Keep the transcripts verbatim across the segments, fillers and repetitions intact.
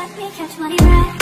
let me catch my breath.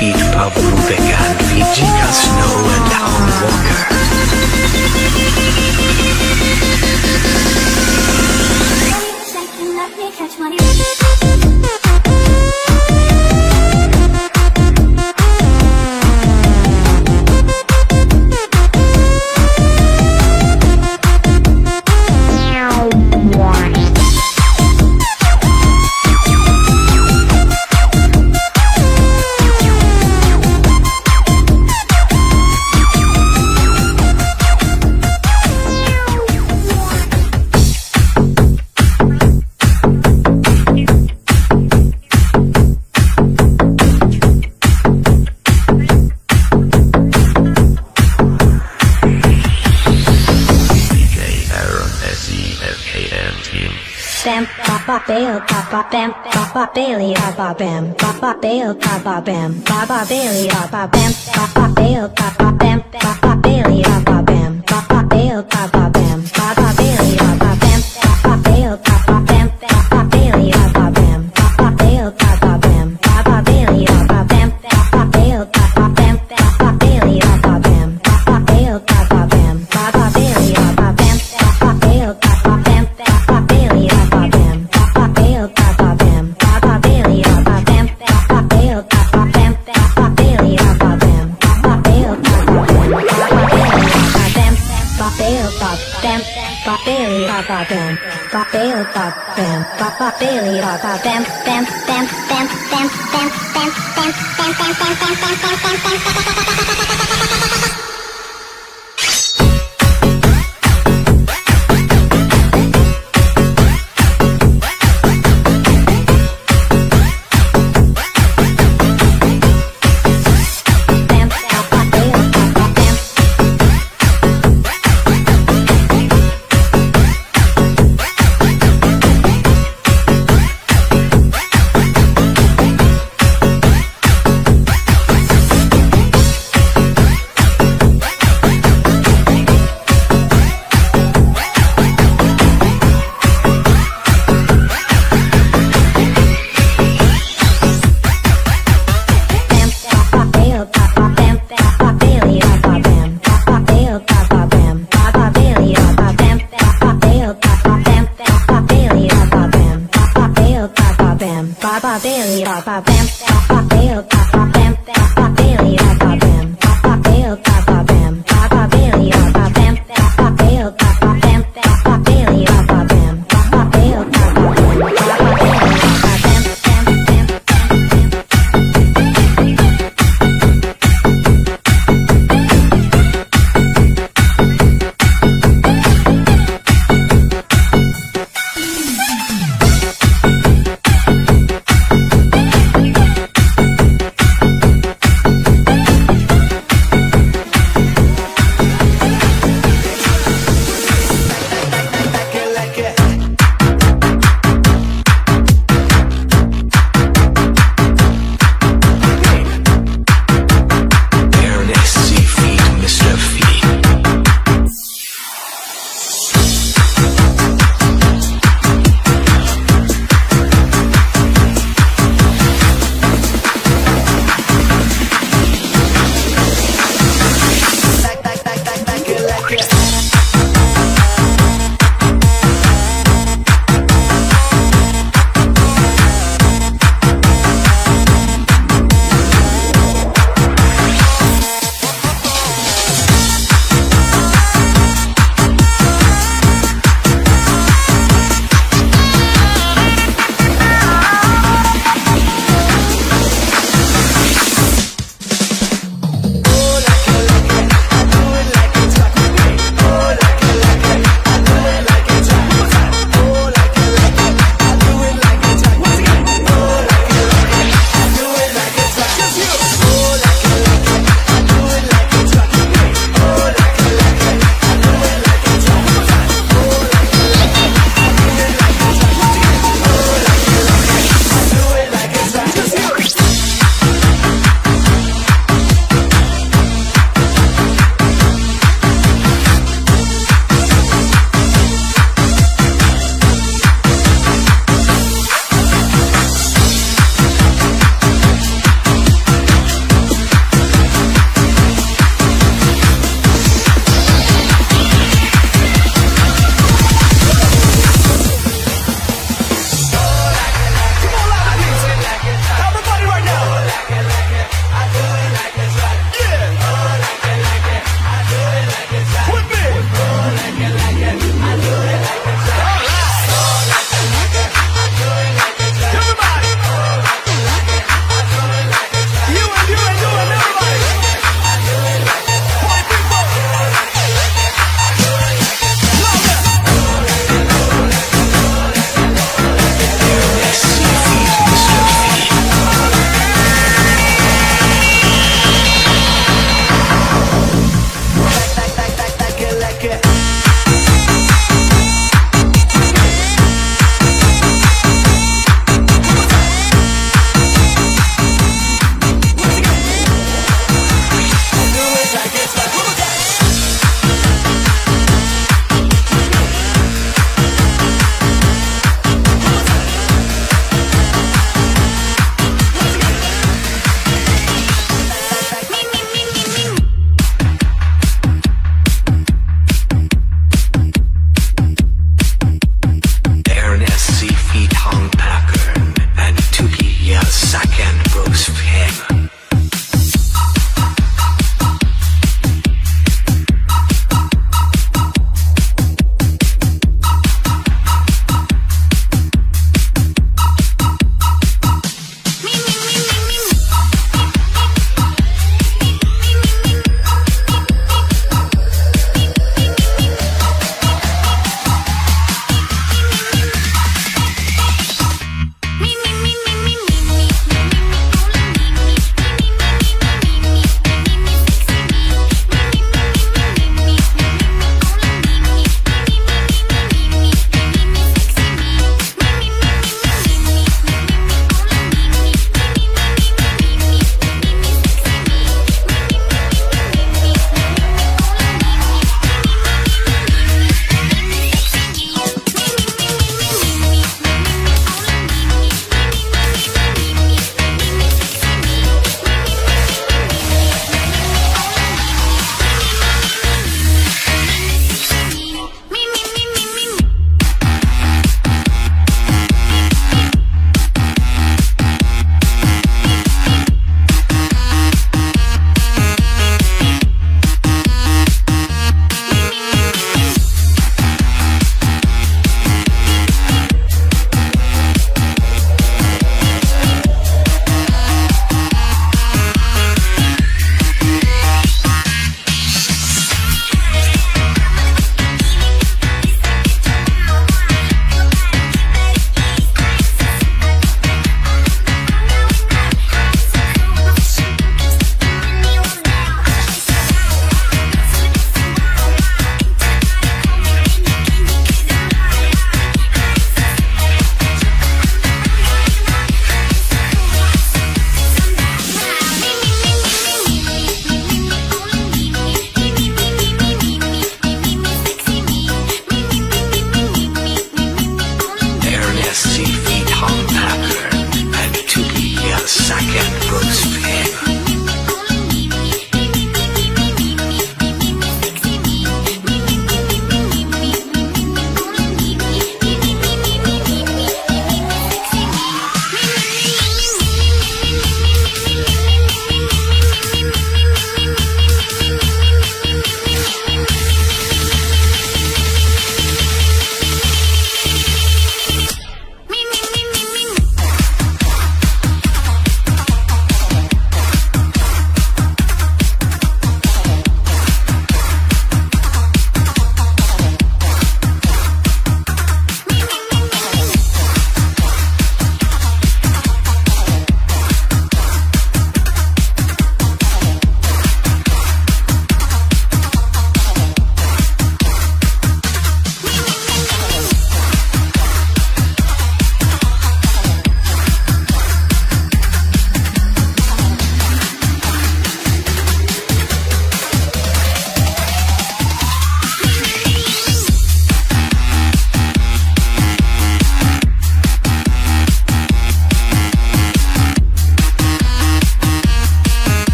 Feet Pablo Vegan, Fiji, Snow, and Alan Walker. Second, let me catch my bam papa bail papa bam papa bail papa bam papa bail papa bam papa bail papa bam papa bail papa bam papa bail papa bam papa bail papa bam papa bail papa bam papa bail papa bam papa bail papa bam papa bail papa bam papa bail papa bam papa bail papa bam papa bail papa bam papa bail papa bam papa bail papa bam papa bail papa bam papa bail Papa bam, papa pop bam, papa bailey, papa bam, bam, bam, bam, bam, bam, bam, bam, bam, bam, bam, bam, bam, bam, bam, bam,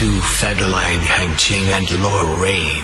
to Federline, Hangqing, and Lorraine.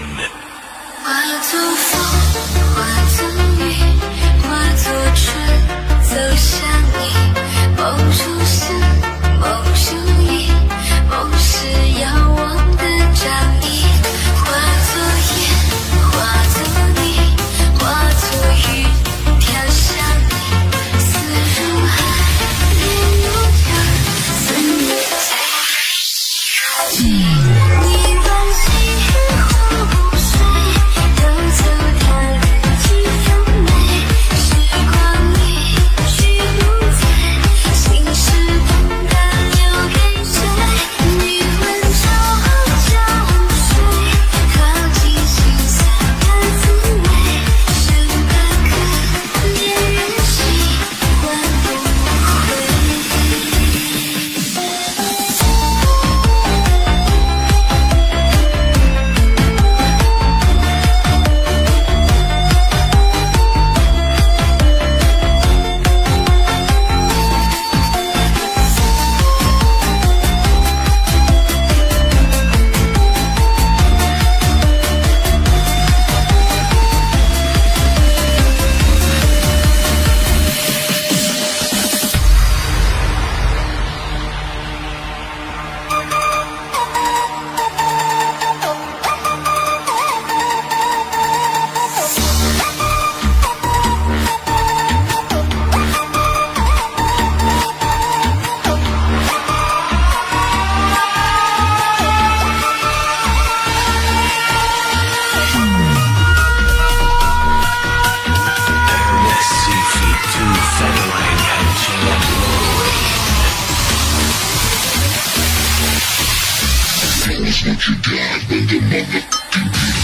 What you got, but the motherfucking beat.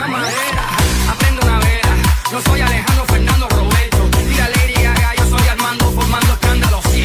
mamadera, aprendo una vera. No soy Alejandro Fernando Roberto, tira Lady Gaga, yo soy Armando formando escándalo, sí.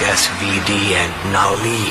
ét vê đê and Nali.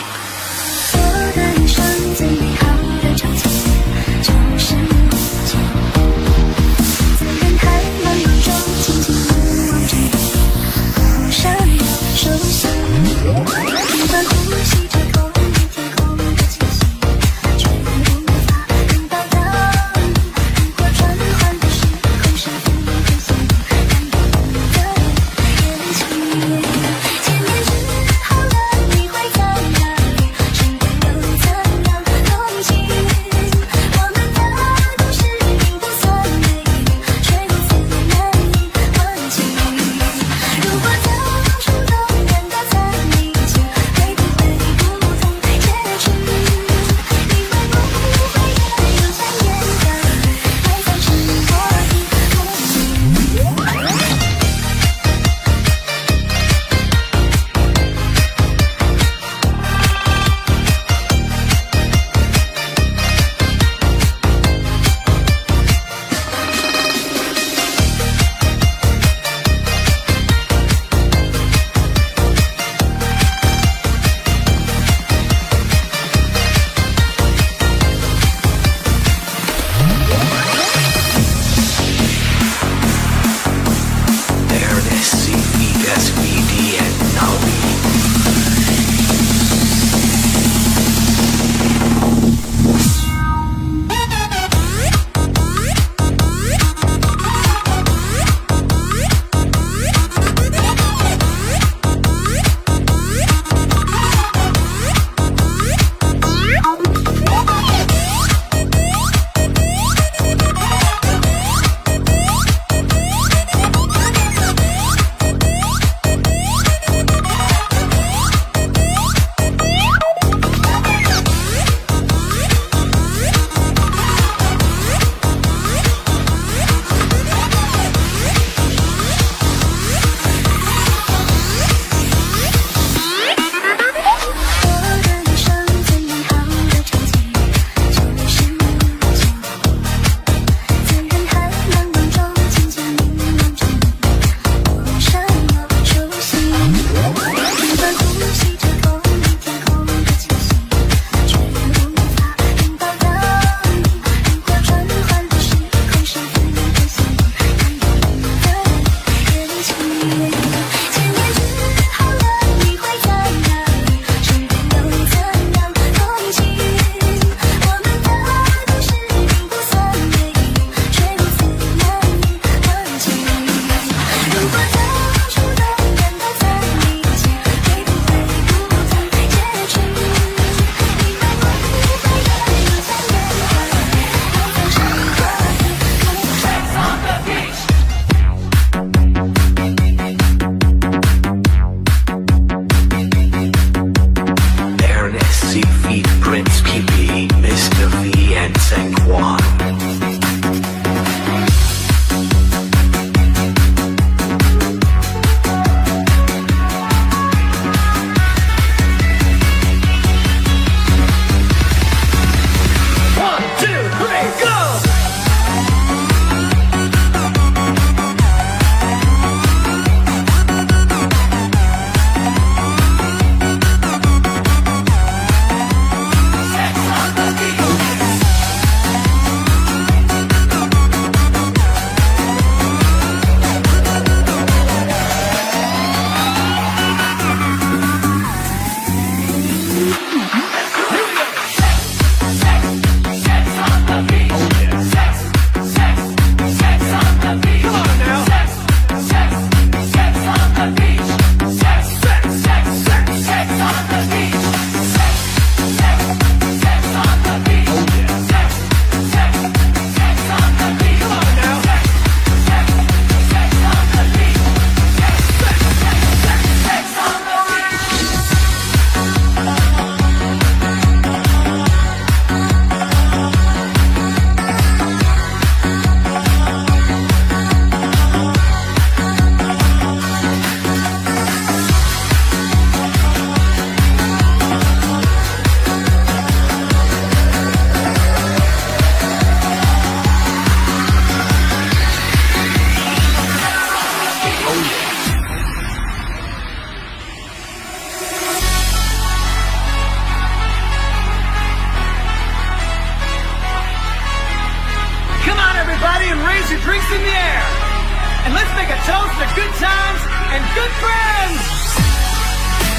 times and good friends.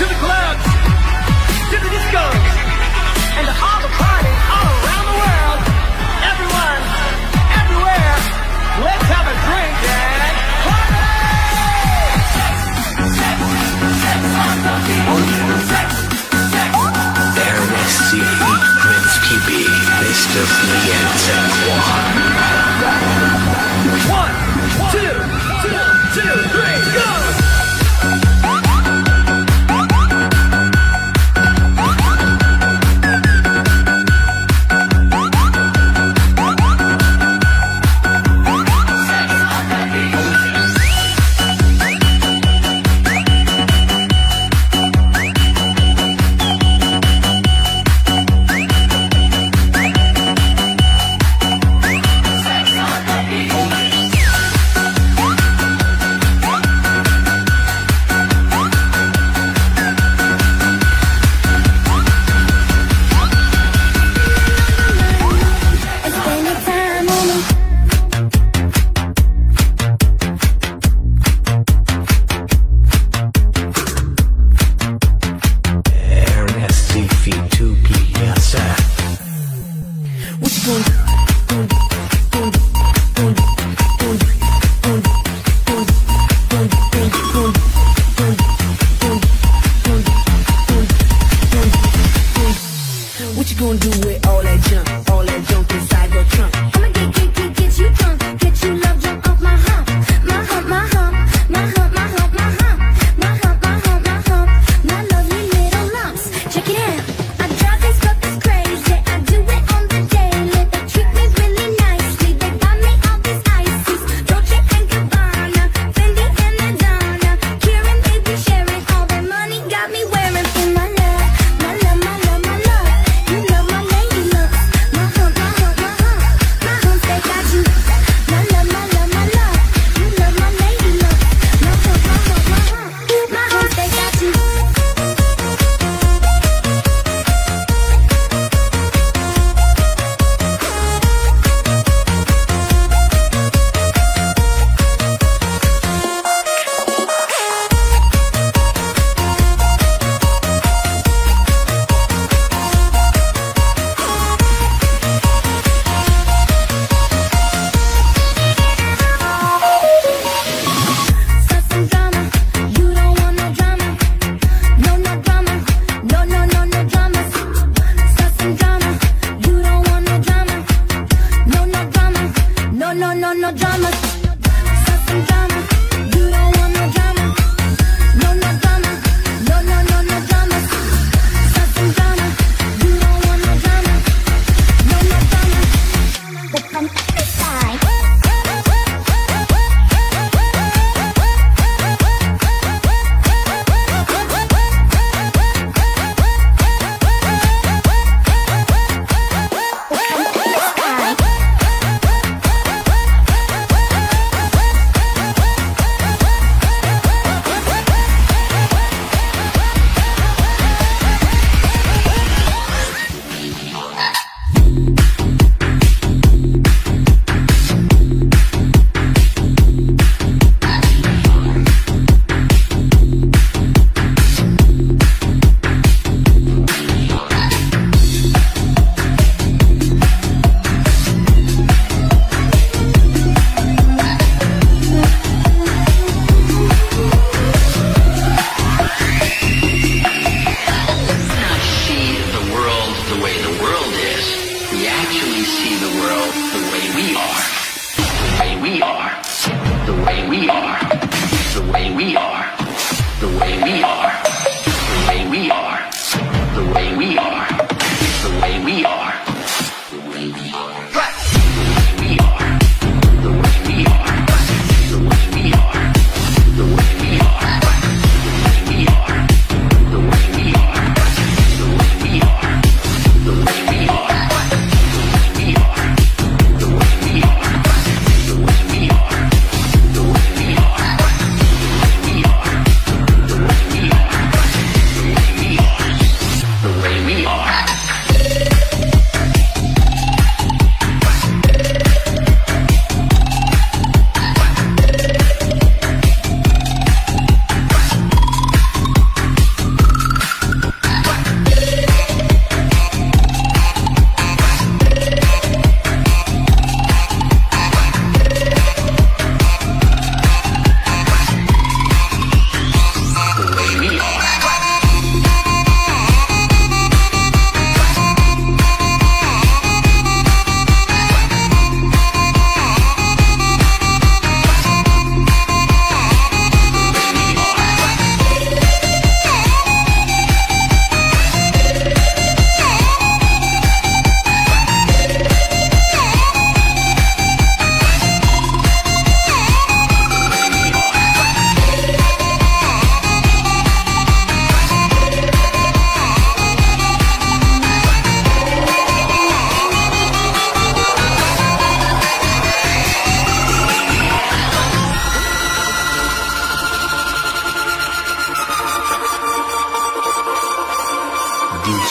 To the clubs, to the discos, and to all the parties all around the world. Everyone, everywhere, let's have a drink and party. Sex, sex on the beat. Sex, sex. There we see Prince Kibi, Mister Flea and San Juan. One. Two, two, two, three, go!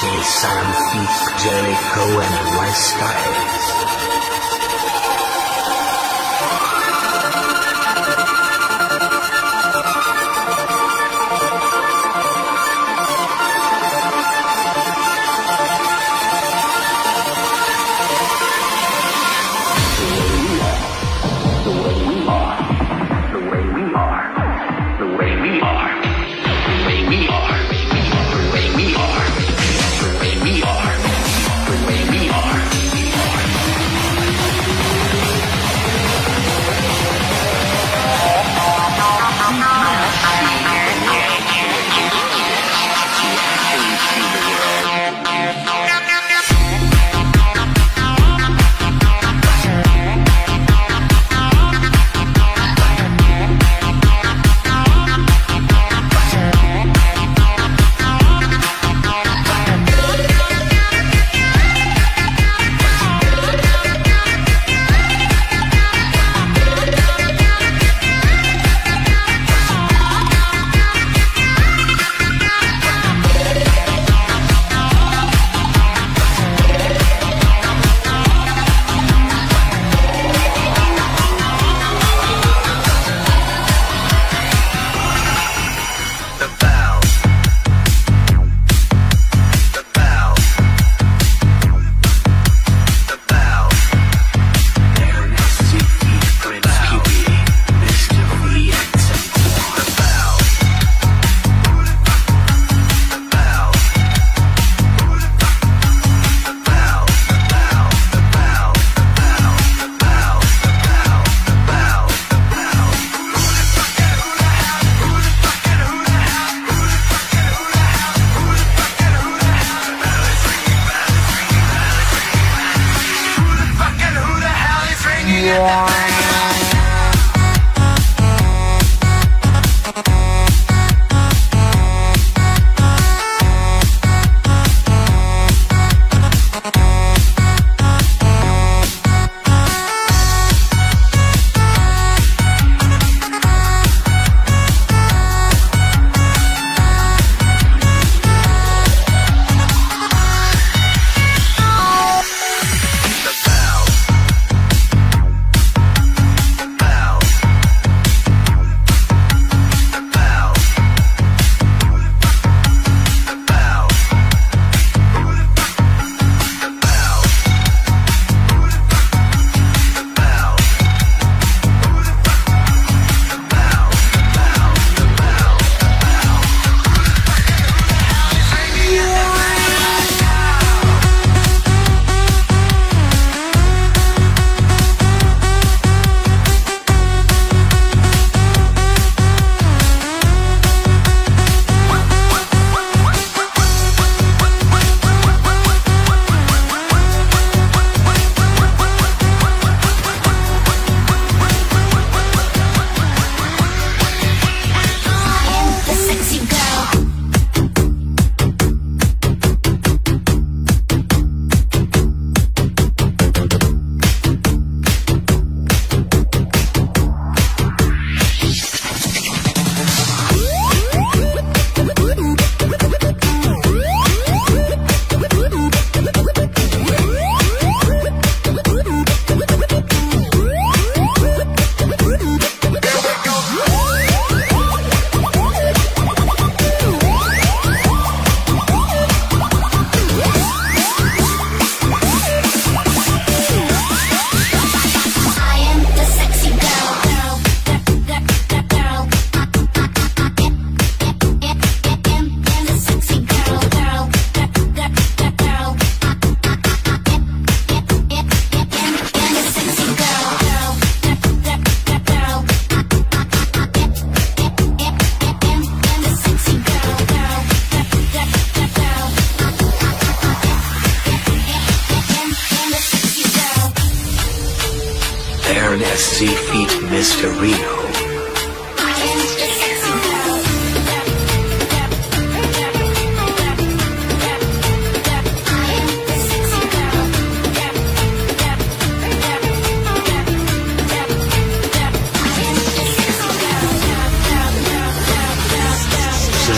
D J Sam Feast, Jericho and White Styles.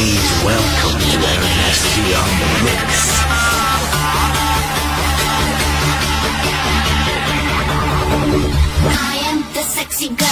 Please welcome Legacy on the Mix. I am the sexy girl.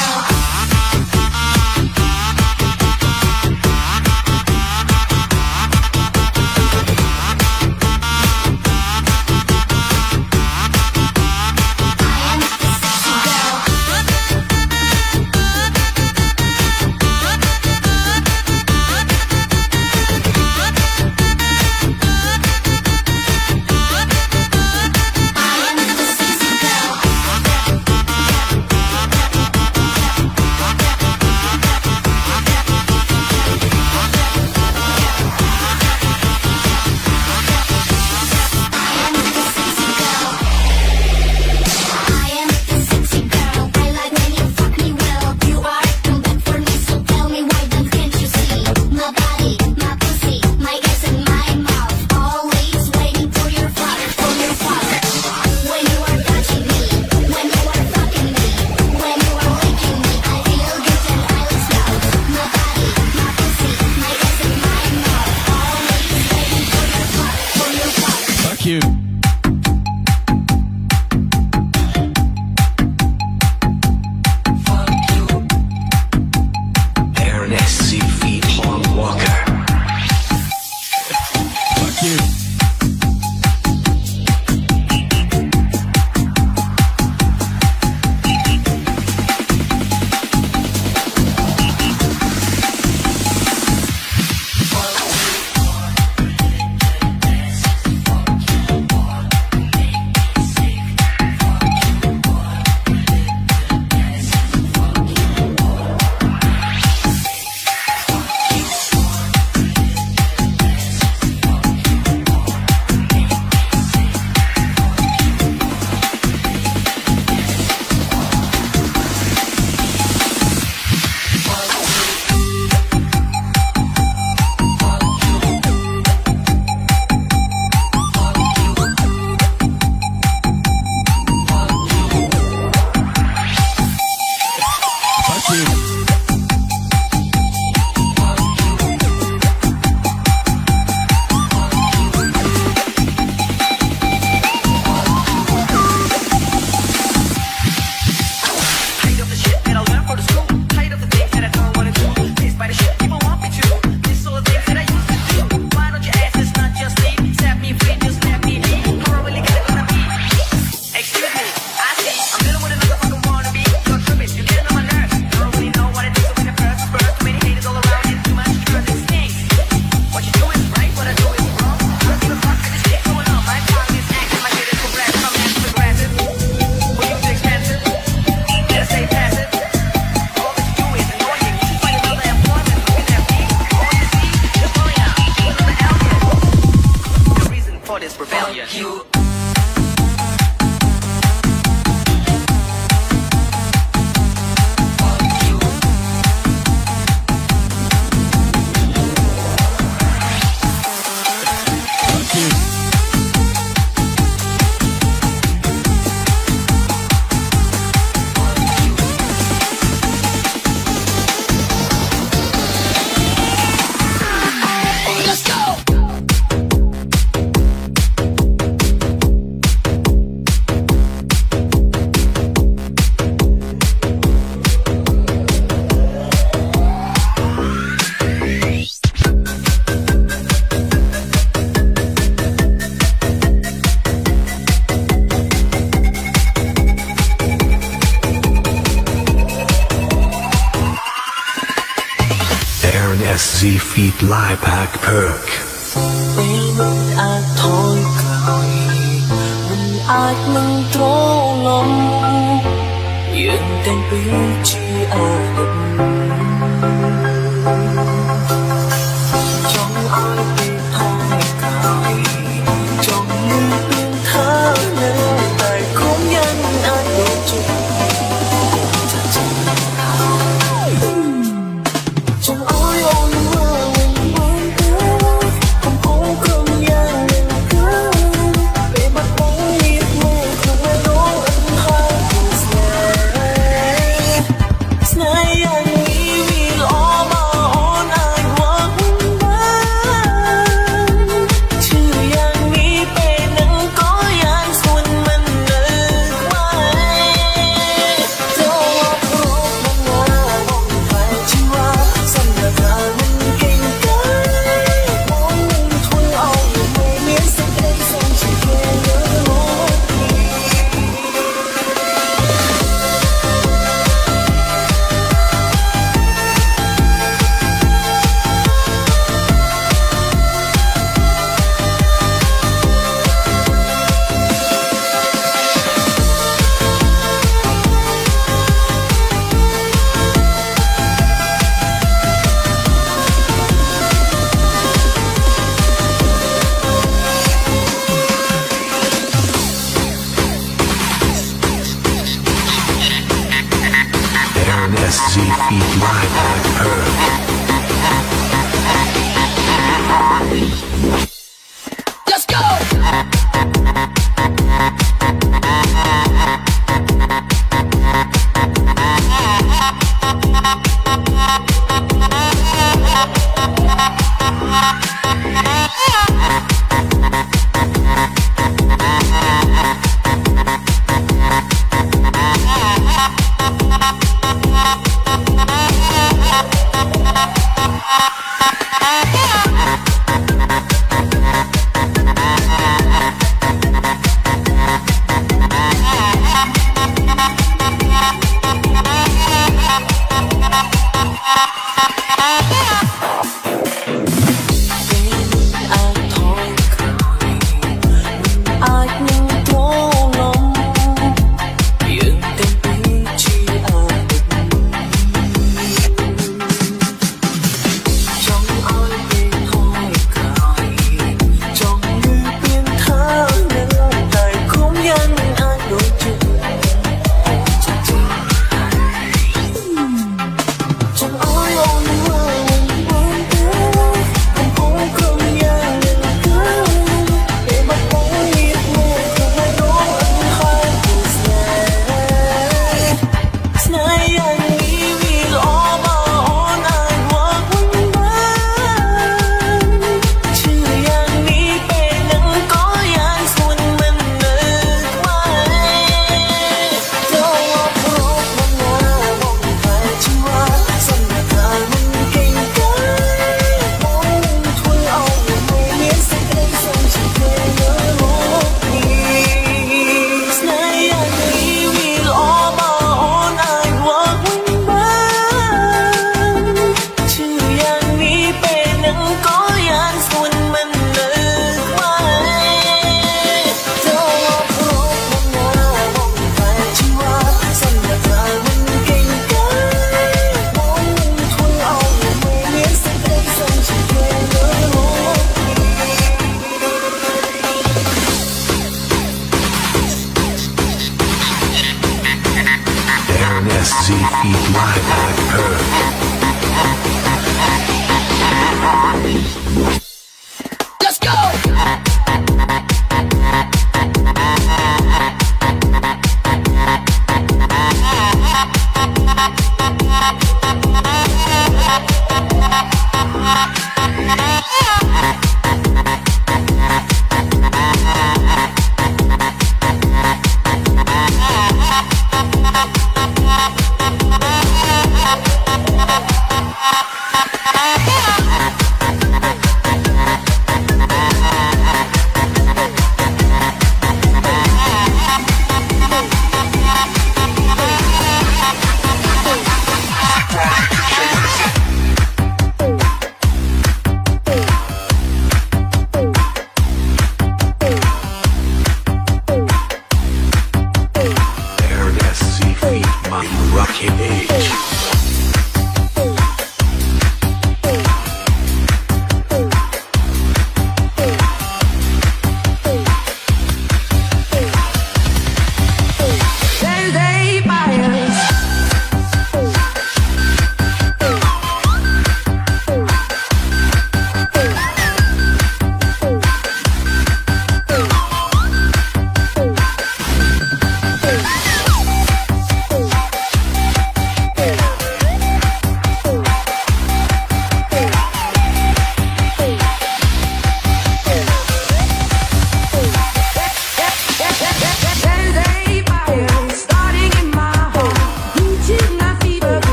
Feet lie back perk. Bên mình ác thôi cười, mình ác mình trố lòng, yên tên bí chi ác định. Trong ai bên thôi cười, trong mình bên thơ nên tại khốn nhân ác đồ chung. Thật chẳng cao, trong ai ôn yeah, yeah.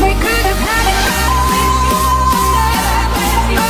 We could have had it all.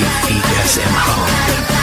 music D S M home.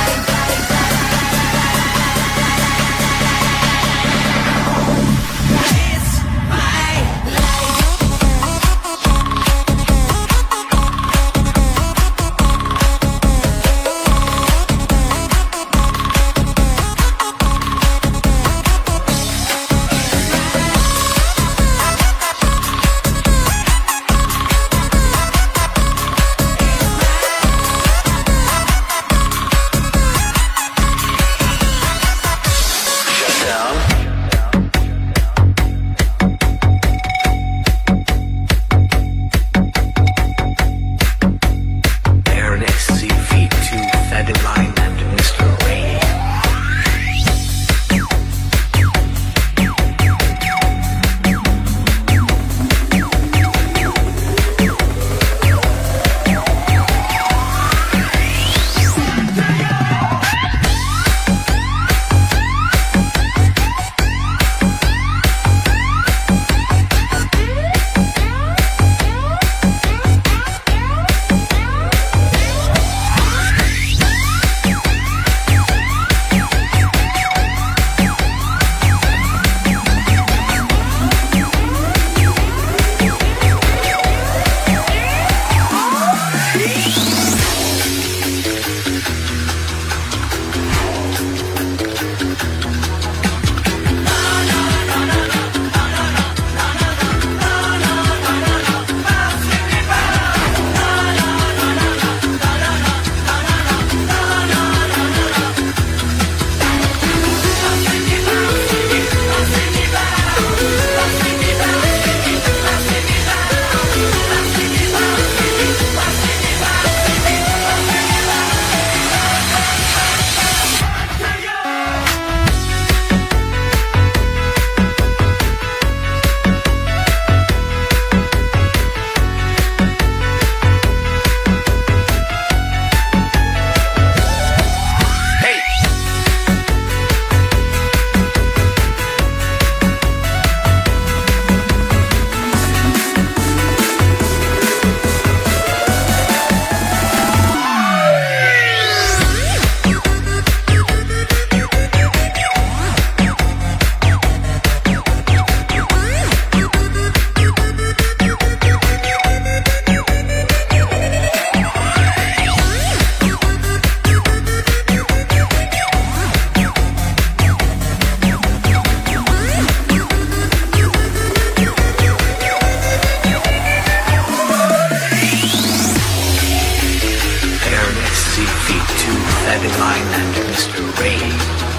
Feet to Fabulous and Mister Ray.